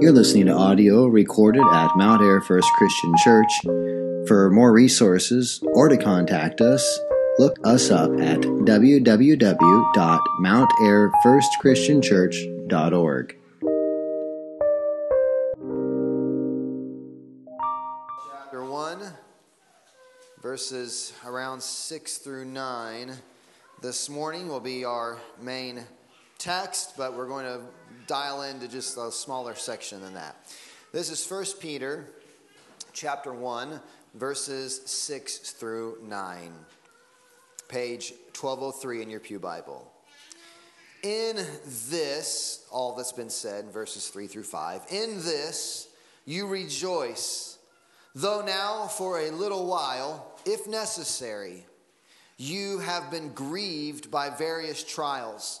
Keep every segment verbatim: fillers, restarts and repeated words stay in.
You're listening to audio recorded at Mount Air First Christian Church. For more resources or to contact us, look us up at w w w dot mount air first christian church dot org. Chapter one, verses around six through nine. This morning will be our main text, but we're going to dial into just a smaller section than that. This is First Peter chapter one, verses six through nine. Page twelve oh three in your pew Bible. In this, all that's been said in verses three through five, in this you rejoice, though now for a little while, if necessary, you have been grieved by various trials,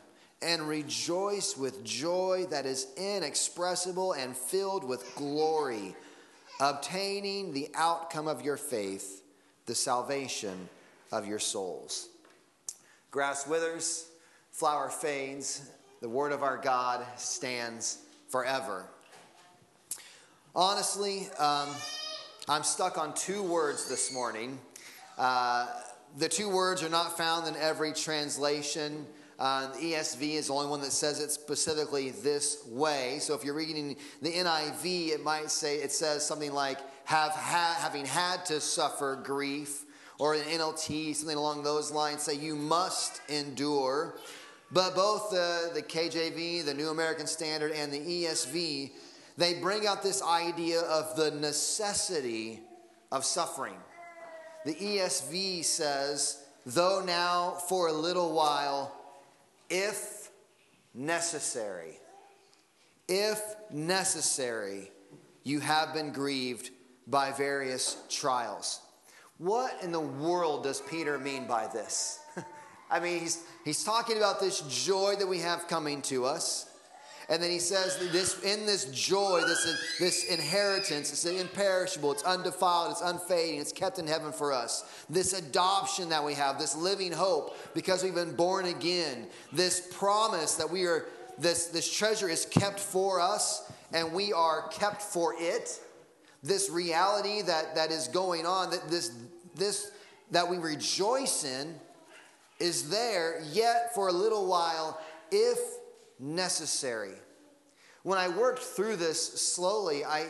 and rejoice with joy that is inexpressible and filled with glory, obtaining the outcome of your faith, the salvation of your souls. Grass withers, flower fades, the word of our God stands forever. Honestly, um, I'm stuck on two words this morning. Uh, the two words are not found in every translation. Uh, the E S V is the only one that says it specifically this way. So if you're reading the N I V, it might say, it says something like have ha- having had to suffer grief, or an N L T, something along those lines, say you must endure. But both the, the K J V, the New American Standard, and the E S V, they bring out this idea of the necessity of suffering. The E S V says, though now for a little while, if necessary, if necessary, you have been grieved by various trials. What in the world does Peter mean by this? I mean, he's, he's talking about this joy that we have coming to us. And then he says this, in this joy, this, this inheritance, it's imperishable, it's undefiled, it's unfading, it's kept in heaven for us. This adoption that we have, this living hope because we've been born again, this promise that we are, this, this treasure is kept for us and we are kept for it. This reality that, that is going on, that this this that we rejoice in is there yet for a little while, if necessary. When I worked through this slowly, I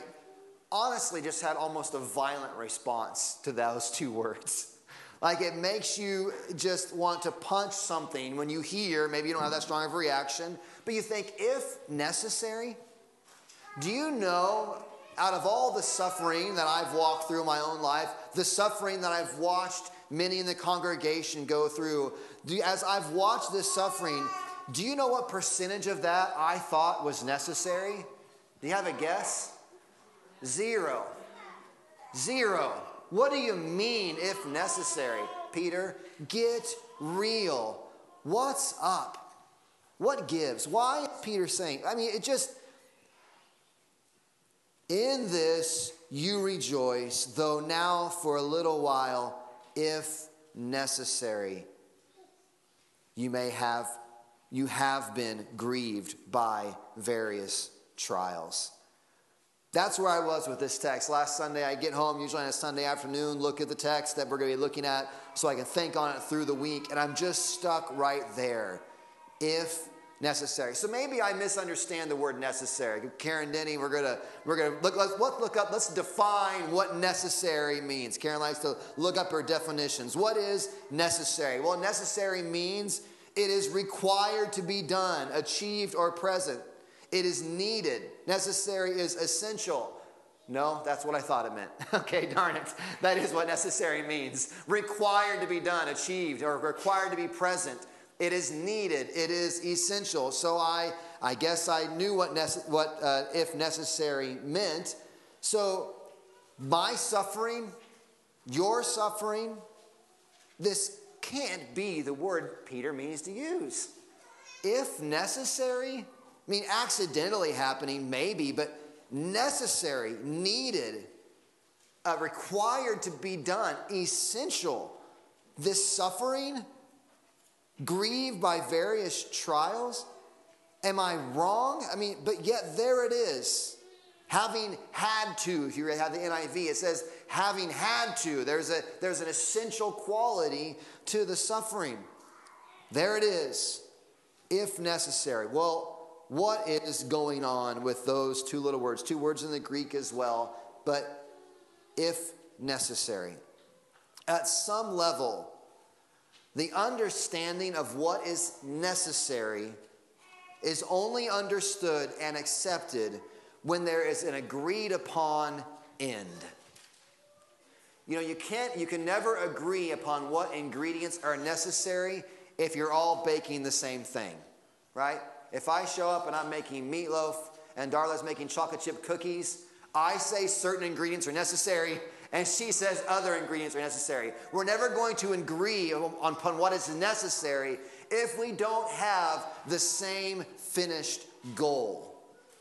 honestly just had almost a violent response to those two words. Like it makes you just want to punch something when you hear, maybe you don't have that strong of a reaction, but you think, if necessary? Do you know, out of all the suffering that I've walked through in my own life, the suffering that I've watched many in the congregation go through, as I've watched this suffering, do you know what percentage of that I thought was necessary? Do you have a guess? Zero. Zero. What do you mean, if necessary? Peter, get real. What's up? What gives? Why is Peter saying? I mean, it just... In this you rejoice, though now for a little while, if necessary, you may have, you have been grieved by various trials. That's where I was with this text. Last Sunday, I get home, usually on a Sunday afternoon, look at the text that we're going to be looking at so I can think on it through the week, and I'm just stuck right there. If necessary. So maybe I misunderstand the word necessary. Karen Denny, we're gonna we're gonna look let's look up. Let's define what necessary means. Karen likes to look up her definitions. What is necessary? Well, necessary means it is required to be done, achieved, or present. It is needed. Necessary is essential. No, that's what I thought it meant. Okay, darn it. That is what necessary means. Required to be done, achieved, or required to be present. It is needed. It is essential. So I, I guess I knew what, nece- what uh, if necessary meant. So my suffering, your suffering, this can't be the word Peter means to use. If necessary, I mean accidentally happening maybe, but necessary, needed, uh, required to be done, essential. This suffering, grieved by various trials, am I wrong? I mean, but yet there it is. Having had to, if you have the N I V, it says having had to. There's a there's an essential quality to the suffering. There it is, if necessary. Well, what is going on with those two little words? Two words in the Greek as well, but if necessary. At some level, the understanding of what is necessary is only understood and accepted when there is an agreed upon end. You know, you can't, you can never agree upon what ingredients are necessary if you're all baking the same thing, right? If I show up and I'm making meatloaf and Darla's making chocolate chip cookies, I say certain ingredients are necessary and she says other ingredients are necessary. We're never going to agree on, upon what is necessary if we don't have the same finished goal.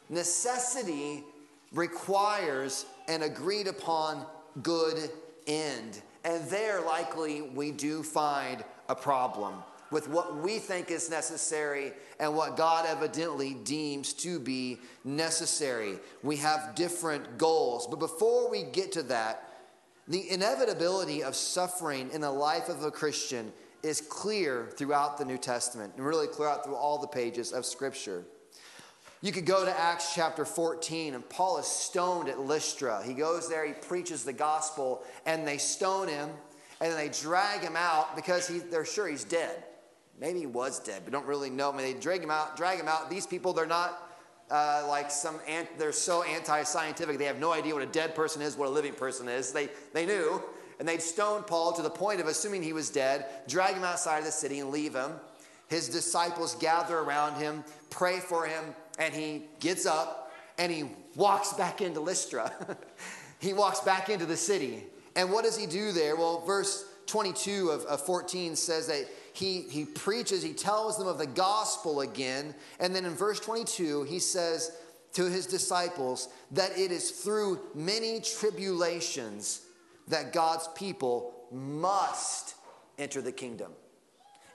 Necessity requires an agreed upon good end. And there likely we do find a problem with what we think is necessary and what God evidently deems to be necessary. We have different goals. But before we get to that, the inevitability of suffering in the life of a Christian is clear throughout the New Testament and really clear out through all the pages of Scripture. You could go to Acts chapter fourteen, and Paul is stoned at Lystra. He goes there, he preaches the gospel, and they stone him, and they drag him out because he, they're sure he's dead. Maybe he was dead, but don't really know. I mean, they drag him out, drag him out. These people, they're not uh, like some, ant- they're so anti-scientific. They have no idea what a dead person is, what a living person is. They, they knew, and they'd stoned Paul to the point of assuming he was dead, drag him outside of the city and leave him. His disciples gather around him, pray for him, and he gets up and he walks back into Lystra. He walks back into the city. And what does he do there? Well, verse twenty-two of, of fourteen says that he, he preaches, he tells them of the gospel again. And then in verse twenty-two, he says to his disciples that it is through many tribulations that God's people must enter the kingdom.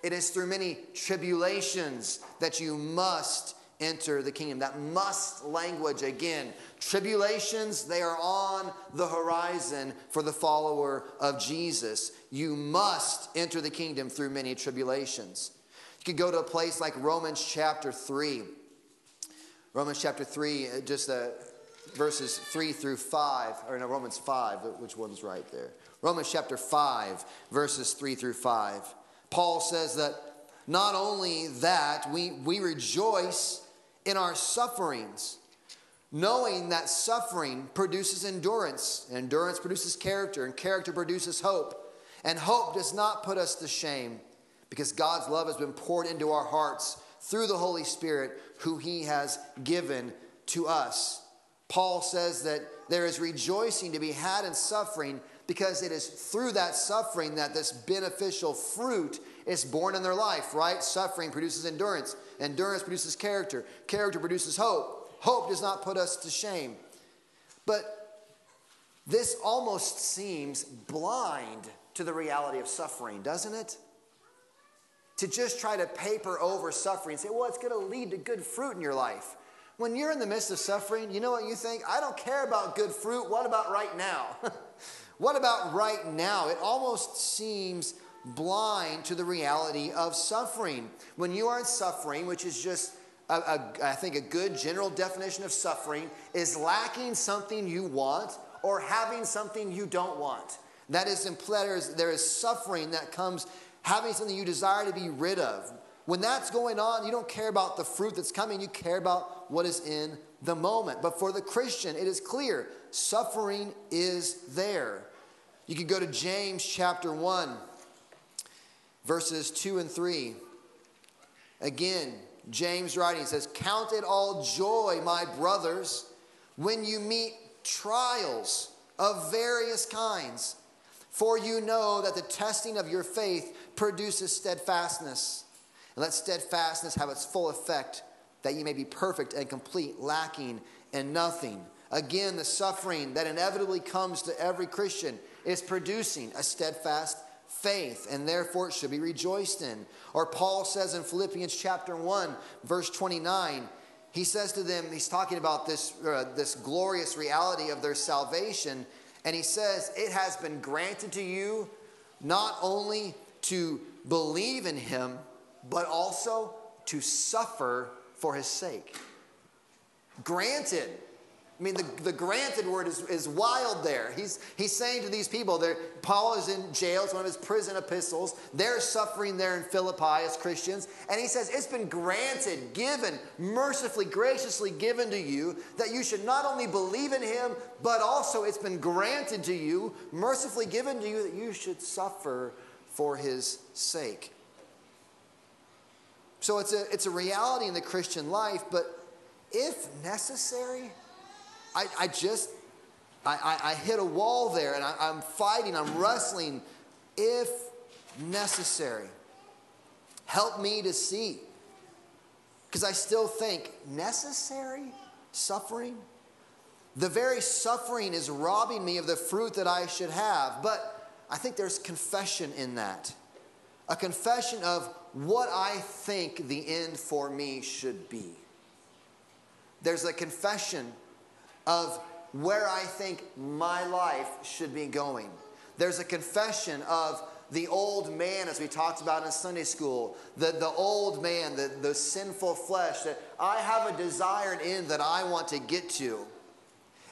It is through many tribulations that you must enter the kingdom. That must language again. Tribulations, they are on the horizon for the follower of Jesus. You must enter the kingdom through many tribulations. You could go to a place like Romans chapter three. Romans chapter three, just uh, verses three through five, or no, Romans five, which one's right there? Romans chapter five, verses three through five. Paul says that not only that, we, we rejoice in our sufferings, knowing that suffering produces endurance, and endurance produces character, and character produces hope. And hope does not put us to shame, because God's love has been poured into our hearts through the Holy Spirit, who He has given to us. Paul says that there is rejoicing to be had in suffering, because it is through that suffering that this beneficial fruit is born in their life, right? Suffering produces endurance. Endurance produces character. Character produces hope. Hope does not put us to shame. But this almost seems blind to the reality of suffering, doesn't it? To just try to paper over suffering and say, well, it's going to lead to good fruit in your life. When you're in the midst of suffering, you know what you think? I don't care about good fruit. What about right now? What about right now? It almost seems blind to the reality of suffering. When you are in suffering, which is just, a, a, I think, a good general definition of suffering, is lacking something you want or having something you don't want. That is, in players, there is suffering that comes having something you desire to be rid of. When that's going on, you don't care about the fruit that's coming. You care about what is in the moment. But for the Christian, it is clear suffering is there. You could go to James chapter one, verses two and three. Again, James writing says, "Count it all joy, my brothers, when you meet trials of various kinds. For you know that the testing of your faith produces steadfastness. And let steadfastness have its full effect, that you may be perfect and complete, lacking in nothing. Again, the suffering that inevitably comes to every Christian is producing a steadfast faith, and therefore it should be rejoiced in. Or Paul says in Philippians chapter one, verse twenty-nine, he says to them, he's talking about this, uh, this glorious reality of their salvation, and he says, it has been granted to you not only to believe in him, but also to suffer for his sake. Granted. I mean, the, the granted word is, is wild there. He's, he's saying to these people, Paul is in jail, it's one of his prison epistles. They're suffering there in Philippi as Christians. And he says, it's been granted, given, mercifully, graciously given to you, that you should not only believe in him, but also it's been granted to you, mercifully given to you, that you should suffer for his sake. So it's a, it's a reality in the Christian life, but if necessary, I, I just, I, I, I hit a wall there, and I, I'm fighting, I'm wrestling. If necessary, help me to see. Because I still think, necessary suffering? The very suffering is robbing me of the fruit that I should have. But I think there's confession in that. A confession of what I think the end for me should be. There's a confession of where I think my life should be going. There's a confession of the old man, as we talked about in Sunday school, the, the old man, the, the sinful flesh, that I have a desired end that I want to get to.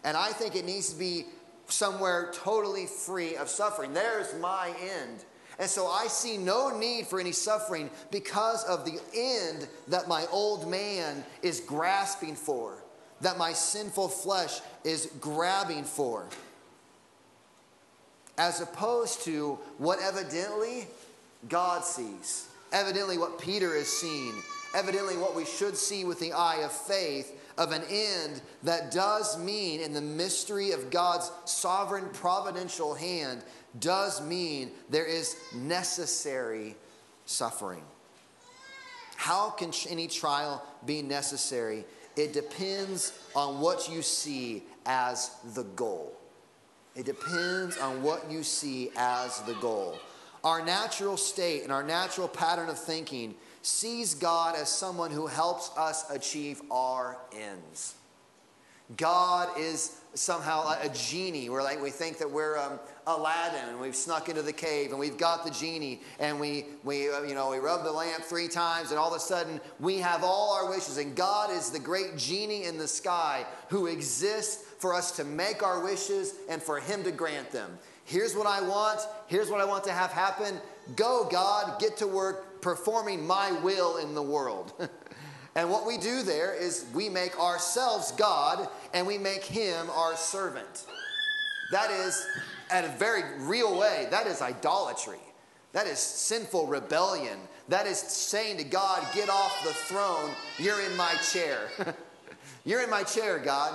And I think it needs to be somewhere totally free of suffering. There's my end. And so I see no need for any suffering because of the end that my old man is grasping for, that my sinful flesh is grabbing for, as opposed to what evidently God sees, evidently what Peter is seeing, evidently what we should see with the eye of faith, of an end that does mean, in the mystery of God's sovereign providential hand, does mean there is necessary suffering. How can any trial be necessary? It depends on what you see as the goal. It depends on what you see as the goal. Our natural state and our natural pattern of thinking sees God as someone who helps us achieve our ends. God is somehow a genie. We're like, we think that we're um, Aladdin, and we've snuck into the cave, and we've got the genie, and we we you know we rub the lamp three times, and all of a sudden we have all our wishes. And God is the great genie in the sky who exists for us to make our wishes and for him to grant them. Here's what I want. Here's what I want to have happen. Go, God, get to work performing my will in the world. And what we do there is we make ourselves God, and we make him our servant. That is, in a very real way, that is idolatry. That is sinful rebellion. That is saying to God, get off the throne. You're in my chair. You're in my chair, God.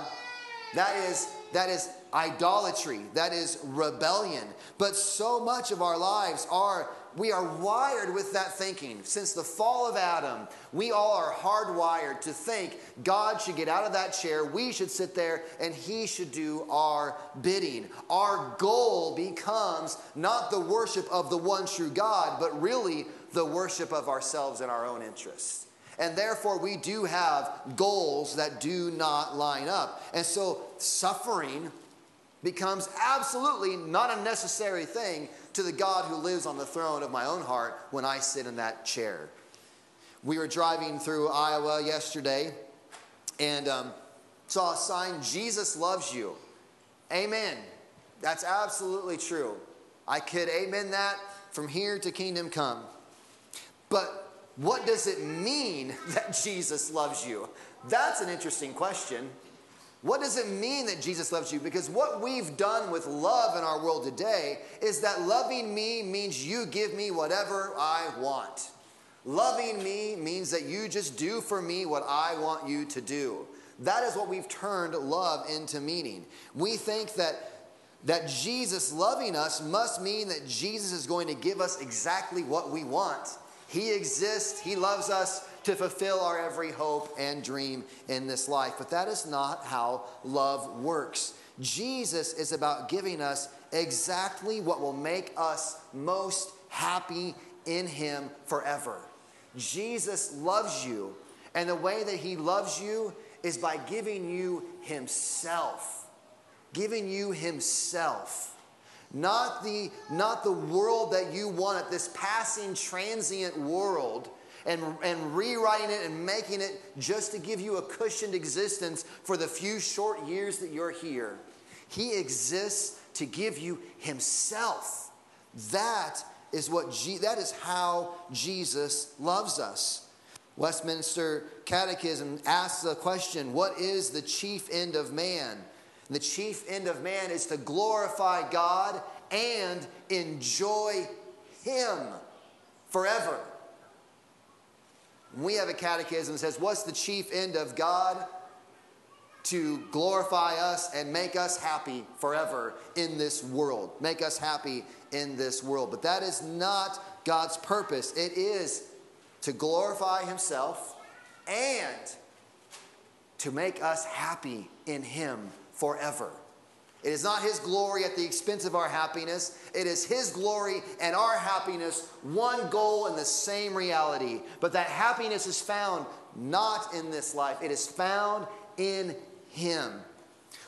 That is, that is idolatry. That is rebellion. But so much of our lives are, we are wired with that thinking. Since the fall of Adam, we all are hardwired to think God should get out of that chair, we should sit there, and he should do our bidding. Our goal becomes not the worship of the one true God, but really the worship of ourselves and our own interests. And therefore, we do have goals that do not line up. And so suffering becomes absolutely not a necessary thing to the God who lives on the throne of my own heart when I sit in that chair. We were driving through Iowa yesterday and um, saw a sign, Jesus loves you. Amen. That's absolutely true. I could amen that from here to kingdom come. But what does it mean that Jesus loves you? That's an interesting question. What does it mean that Jesus loves you? Because what we've done with love in our world today is that loving me means you give me whatever I want. Loving me means that you just do for me what I want you to do. That is what we've turned love into meaning. We think that that Jesus loving us must mean that Jesus is going to give us exactly what we want. He exists, He loves us to fulfill our every hope and dream in this life. But that is not how love works. Jesus is about giving us exactly what will make us most happy in Him forever. Jesus loves you, and the way that He loves you is by giving you Himself. Giving you Himself. Not the, not the world that you want, this passing, transient world, and, and rewriting it and making it just to give you a cushioned existence for the few short years that you're here. He exists to give you Himself. That is what Je- that is how Jesus loves us. Westminster Catechism asks the question, what is the chief end of man? And the chief end of man is to glorify God and enjoy Him forever. We have a catechism that says, what's the chief end of God? To glorify us and make us happy forever in this world. Make us happy in this world. But that is not God's purpose. It is to glorify Himself and to make us happy in Him forever. It is not His glory at the expense of our happiness. It is His glory and our happiness, one goal and the same reality. But that happiness is found not in this life. It is found in Him.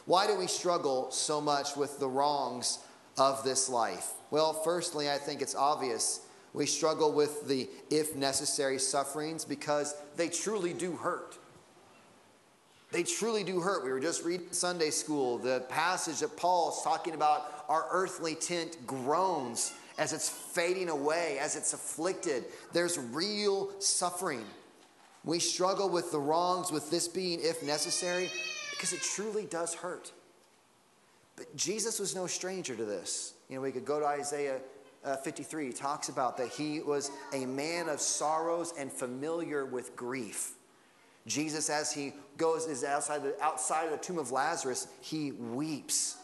Why do we struggle so much with the wrongs of this life? Well, firstly, I think it's obvious. We struggle with the if necessary sufferings because they truly do hurt. They truly do hurt. We were just reading Sunday school, the passage that Paul's talking about our earthly tent groans as it's fading away, as it's afflicted. There's real suffering. We struggle with the wrongs, with this being if necessary, because it truly does hurt. But Jesus was no stranger to this. You know, we could go to Isaiah uh, fifty-three. He talks about that He was a man of sorrows and familiar with grief. Jesus, as He goes, is outside the, outside of the tomb of Lazarus, He weeps.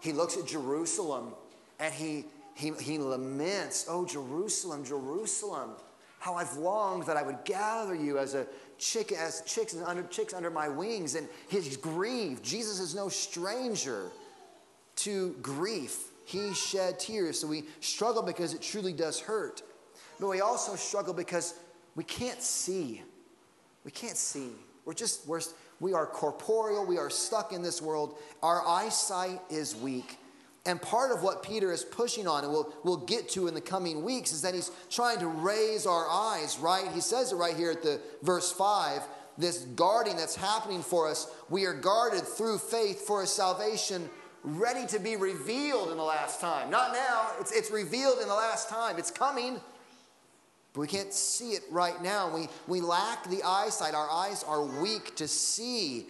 He looks at Jerusalem, and he, he, he laments, oh, Jerusalem, Jerusalem, how I've longed that I would gather you as a chick, as chicks under, chicks under my wings. And He's grieved. Jesus is no stranger to grief. He shed tears. So we struggle because it truly does hurt. But we also struggle because we can't see. We can't see. We're just, we're, we are corporeal. We are stuck in this world. Our eyesight is weak. And part of what Peter is pushing on, and we'll, we'll get to in the coming weeks, is that he's trying to raise our eyes, right? He says it right here at the verse five, this guarding that's happening for us. We are guarded through faith for a salvation ready to be revealed in the last time. Not now. It's, it's revealed in the last time. It's coming. But we can't see it right now. We, we lack the eyesight. Our eyes are weak to see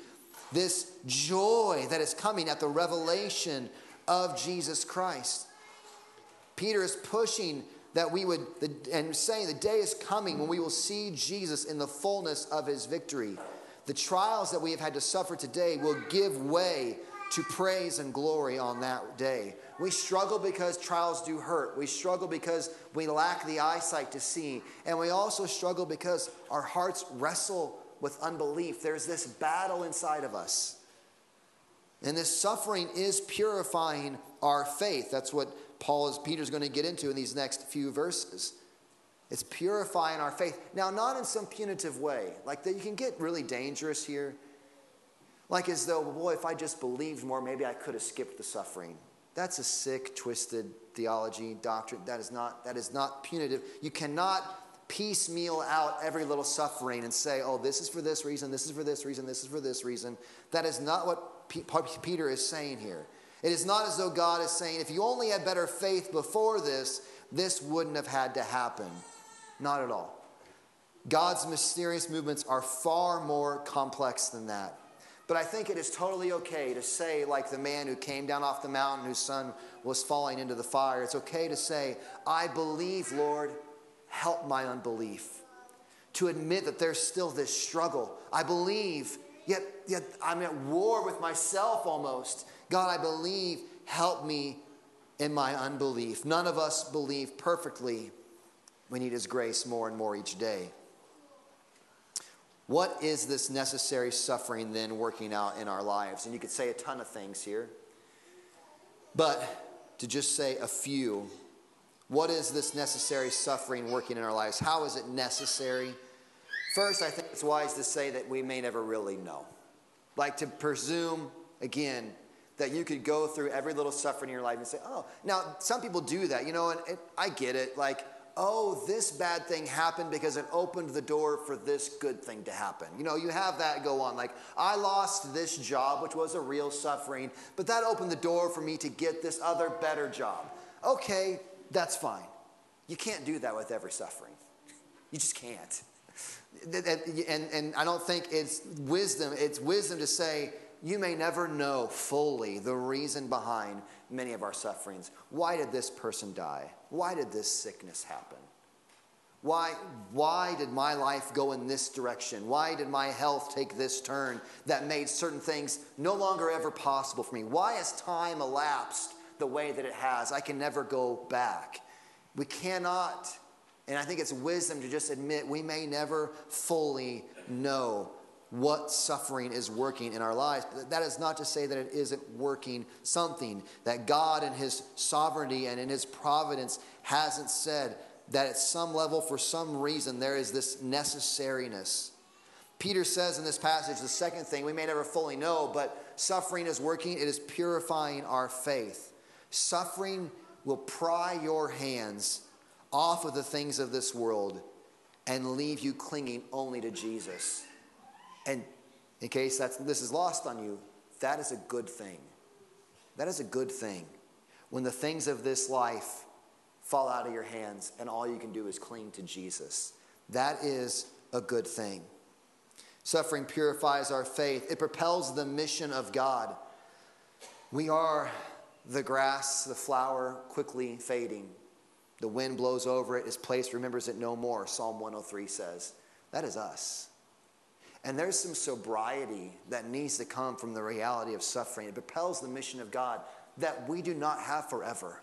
this joy that is coming at the revelation of Jesus Christ. Peter is pushing that we would, and saying the day is coming when we will see Jesus in the fullness of His victory. The trials that we have had to suffer today will give way to praise and glory on that day. We struggle because trials do hurt. We struggle because we lack the eyesight to see. And we also struggle because our hearts wrestle with unbelief. There's this battle inside of us. And this suffering is purifying our faith. That's what Paul is, Peter's going to get into in these next few verses. It's purifying our faith. Now, not in some punitive way. Like that, you can get really dangerous here. Like as though, boy, if I just believed more, maybe I could have skipped the suffering. That's a sick, twisted theology, doctrine. That is not, that is not punitive. You cannot piecemeal out every little suffering and say, oh, this is for this reason, this is for this reason, this is for this reason. That is not what P- Peter is saying here. It is not as though God is saying, if you only had better faith before this, this wouldn't have had to happen. Not at all. God's mysterious movements are far more complex than that. But I think it is totally okay to say, like the man who came down off the mountain whose son was falling into the fire, it's okay to say, I believe, Lord, help my unbelief. To admit that there's still this struggle. I believe, Yet, yet I'm at war with myself almost. God, I believe. Help me in my unbelief. None of us believe perfectly. We need his grace more and more each day. What is this necessary suffering then working out in our lives? And you could say a ton of things here. But to just say a few, what is this necessary suffering working in our lives? How is it necessary? First, I think it's wise to say that we may never really know. Like to presume, again, that you could go through every little suffering in your life and say, oh, now some people do that, you know, and, and I get it. Like, oh, this bad thing happened because it opened the door for this good thing to happen. You know, you have that go on. Like, I lost this job, which was a real suffering, but that opened the door for me to get this other better job. Okay, that's fine. You can't do that with every suffering. You just can't. And, and I don't think it's wisdom. It's wisdom to say, you may never know fully the reason behind many of our sufferings. Why did this person die? Why did this sickness happen? Why, why did my life go in this direction? Why did my health take this turn that made certain things no longer ever possible for me? Why has time elapsed the way that it has? I can never go back. We cannot, and I think it's wisdom to just admit we may never fully know what suffering is working in our lives. But that is not to say that it isn't working something, that God in his sovereignty and in his providence hasn't said that at some level, for some reason, there is this necessariness. Peter says in this passage, the second thing, we may never fully know, but suffering is working. It is purifying our faith. Suffering will pry your hands off of the things of this world and leave you clinging only to Jesus. And in case that's, this is lost on you, that is a good thing. That is a good thing. When the things of this life fall out of your hands and all you can do is cling to Jesus, that is a good thing. Suffering purifies our faith. It propels the mission of God. We are the grass, the flower quickly fading. The wind blows over it. Its place remembers it no more, Psalm one oh three says. That is us. And there's some sobriety that needs to come from the reality of suffering. It propels the mission of God that we do not have forever.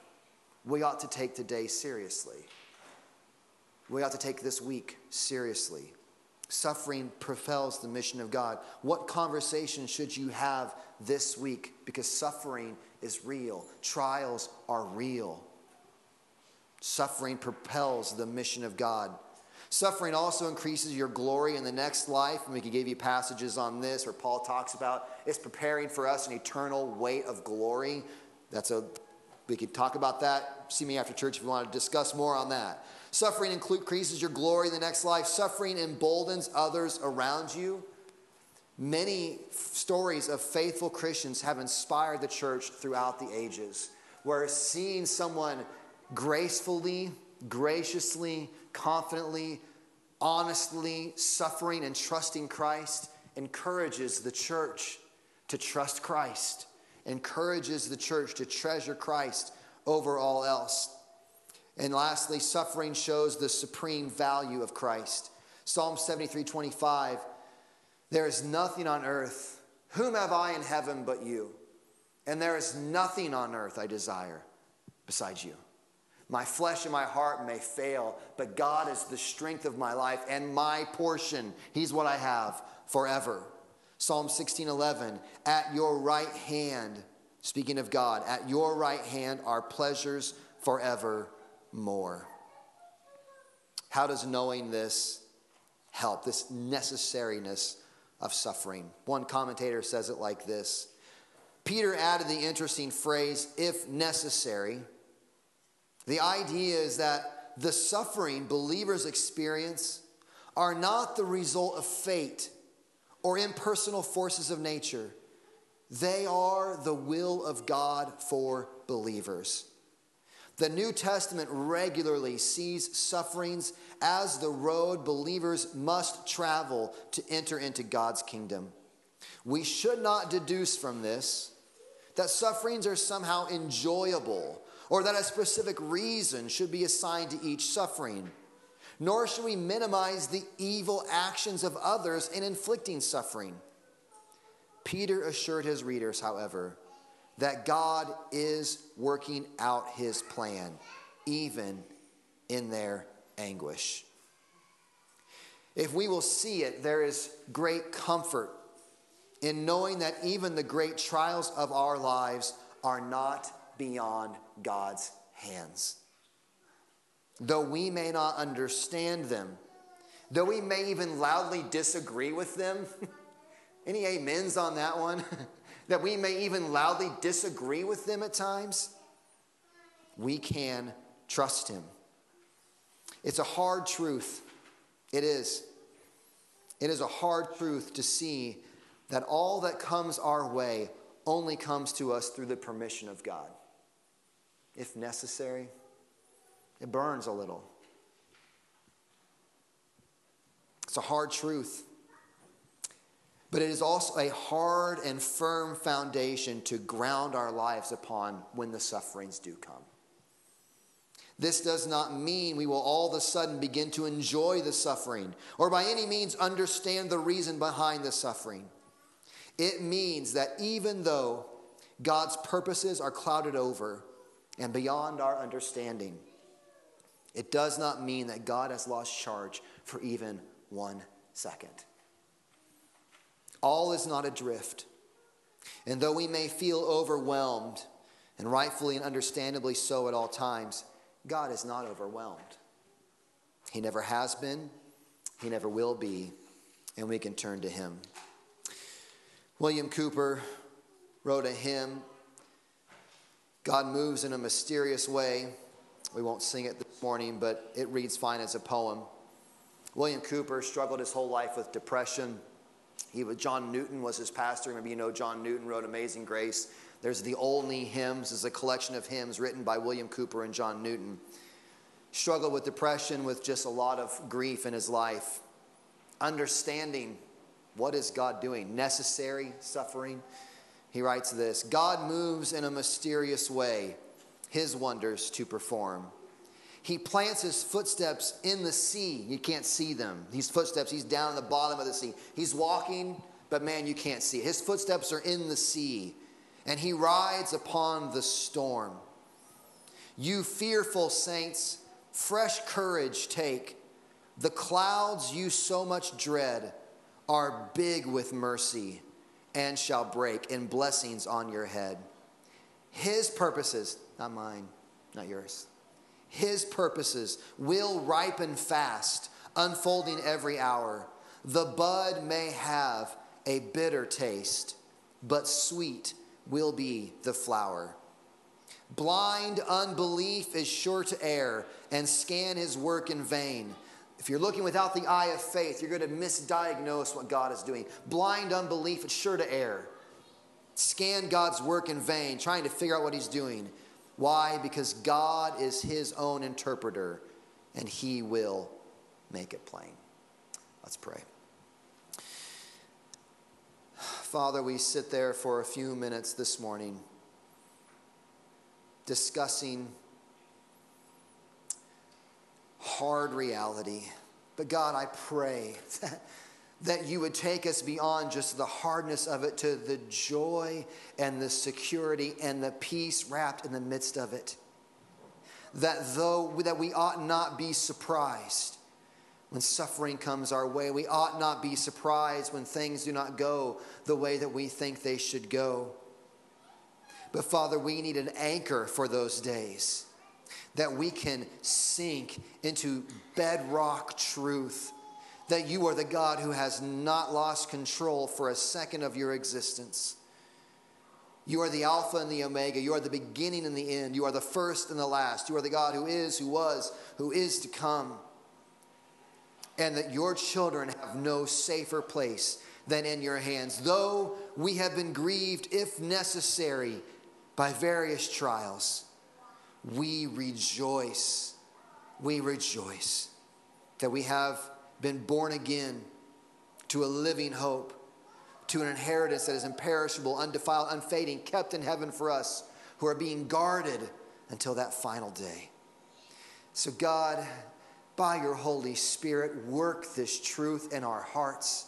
We ought to take today seriously. We ought to take this week seriously. Suffering propels the mission of God. What conversation should you have this week? Because suffering is real. Trials are real. Suffering propels the mission of God. Suffering also increases your glory in the next life. And we could give you passages on this where Paul talks about it's preparing for us an eternal weight of glory. That's a, we could talk about that. See me after church if you want to discuss more on that. Suffering increases your glory in the next life. Suffering emboldens others around you. Many stories of faithful Christians have inspired the church throughout the ages, where seeing someone gracefully, graciously, confidently, honestly suffering and trusting Christ encourages the church to trust Christ, encourages the church to treasure Christ over all else. And lastly, suffering shows the supreme value of Christ. Psalm seventy-three twenty-five, there is nothing on earth, whom have I in heaven but you? And there is nothing on earth I desire besides you. My flesh and my heart may fail, but God is the strength of my life and my portion. He's what I have forever. Psalm sixteen eleven, at your right hand, speaking of God, at your right hand are pleasures forevermore. How does knowing this help, this necessariness of suffering? One commentator says it like this. Peter added the interesting phrase, if necessary. The idea is that the suffering believers experience are not the result of fate or impersonal forces of nature. They are the will of God for believers. The New Testament regularly sees sufferings as the road believers must travel to enter into God's kingdom. We should not deduce from this that sufferings are somehow enjoyable, or that a specific reason should be assigned to each suffering. Nor should we minimize the evil actions of others in inflicting suffering. Peter assured his readers, however, that God is working out his plan, even in their anguish. If we will see it, there is great comfort in knowing that even the great trials of our lives are not beyond God's hands. Though we may not understand them, though we may even loudly disagree with them, any amens on that one? That we may even loudly disagree with them at times, we can trust him. It's a hard truth. It is. It is a hard truth to see that all that comes our way only comes to us through the permission of God. If necessary, it burns a little. It's a hard truth. But it is also a hard and firm foundation to ground our lives upon when the sufferings do come. This does not mean we will all of a sudden begin to enjoy the suffering or by any means understand the reason behind the suffering. It means that even though God's purposes are clouded over and beyond our understanding, it does not mean that God has lost charge for even one second. All is not adrift. And though we may feel overwhelmed, and rightfully and understandably so at all times, God is not overwhelmed. He never has been. He never will be. And we can turn to him. William Cooper wrote a hymn, God Moves in a Mysterious Way. We won't sing it this morning, but it reads fine as a poem. William Cooper struggled his whole life with depression. He was, John Newton was his pastor. Maybe you know John Newton wrote Amazing Grace. There's the Olney hymns. There's a collection of hymns written by William Cooper and John Newton. Struggled with depression, with just a lot of grief in his life. Understanding what is God doing? Necessary suffering. He writes this, God moves in a mysterious way, his wonders to perform. He plants his footsteps in the sea. You can't see them. His footsteps, he's down in the bottom of the sea. He's walking, but man, you can't see. His footsteps are in the sea, and he rides upon the storm. You fearful saints, fresh courage take. The clouds you so much dread are big with mercy and shall break in blessings on your head. His purposes, not mine, not yours. His purposes will ripen fast, unfolding every hour. The bud may have a bitter taste, but sweet will be the flower. Blind unbelief is sure to err and scan his work in vain. If you're looking without the eye of faith, you're going to misdiagnose what God is doing. Blind unbelief is sure to err. Scan God's work in vain, trying to figure out what he's doing. Why? Because God is his own interpreter, and he will make it plain. Let's pray. Father, we sit there for a few minutes this morning discussing hard reality. But God, I pray that, that you would take us beyond just the hardness of it to the joy and the security and the peace wrapped in the midst of it. That though that we ought not be surprised when suffering comes our way. We ought not be surprised when things do not go the way that we think they should go. But Father, we need an anchor for those days, that we can sink into bedrock truth, that you are the God who has not lost control for a second of your existence. You are the Alpha and the Omega. You are the beginning and the end. You are the first and the last. You are the God who is, who was, who is to come. And that your children have no safer place than in your hands. Though we have been grieved, if necessary, by various trials, we rejoice. We rejoice that we have been born again to a living hope, to an inheritance that is imperishable, undefiled, unfading, kept in heaven for us who are being guarded until that final day. So God, by your Holy Spirit, work this truth in our hearts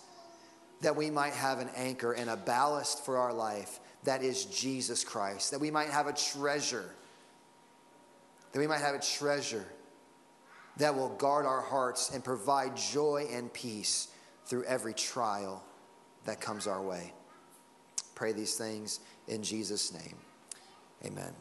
that we might have an anchor and a ballast for our life that is Jesus Christ, that we might have a treasure, that we might have a treasure that will guard our hearts and provide joy and peace through every trial that comes our way. Pray these things in Jesus' name. Amen.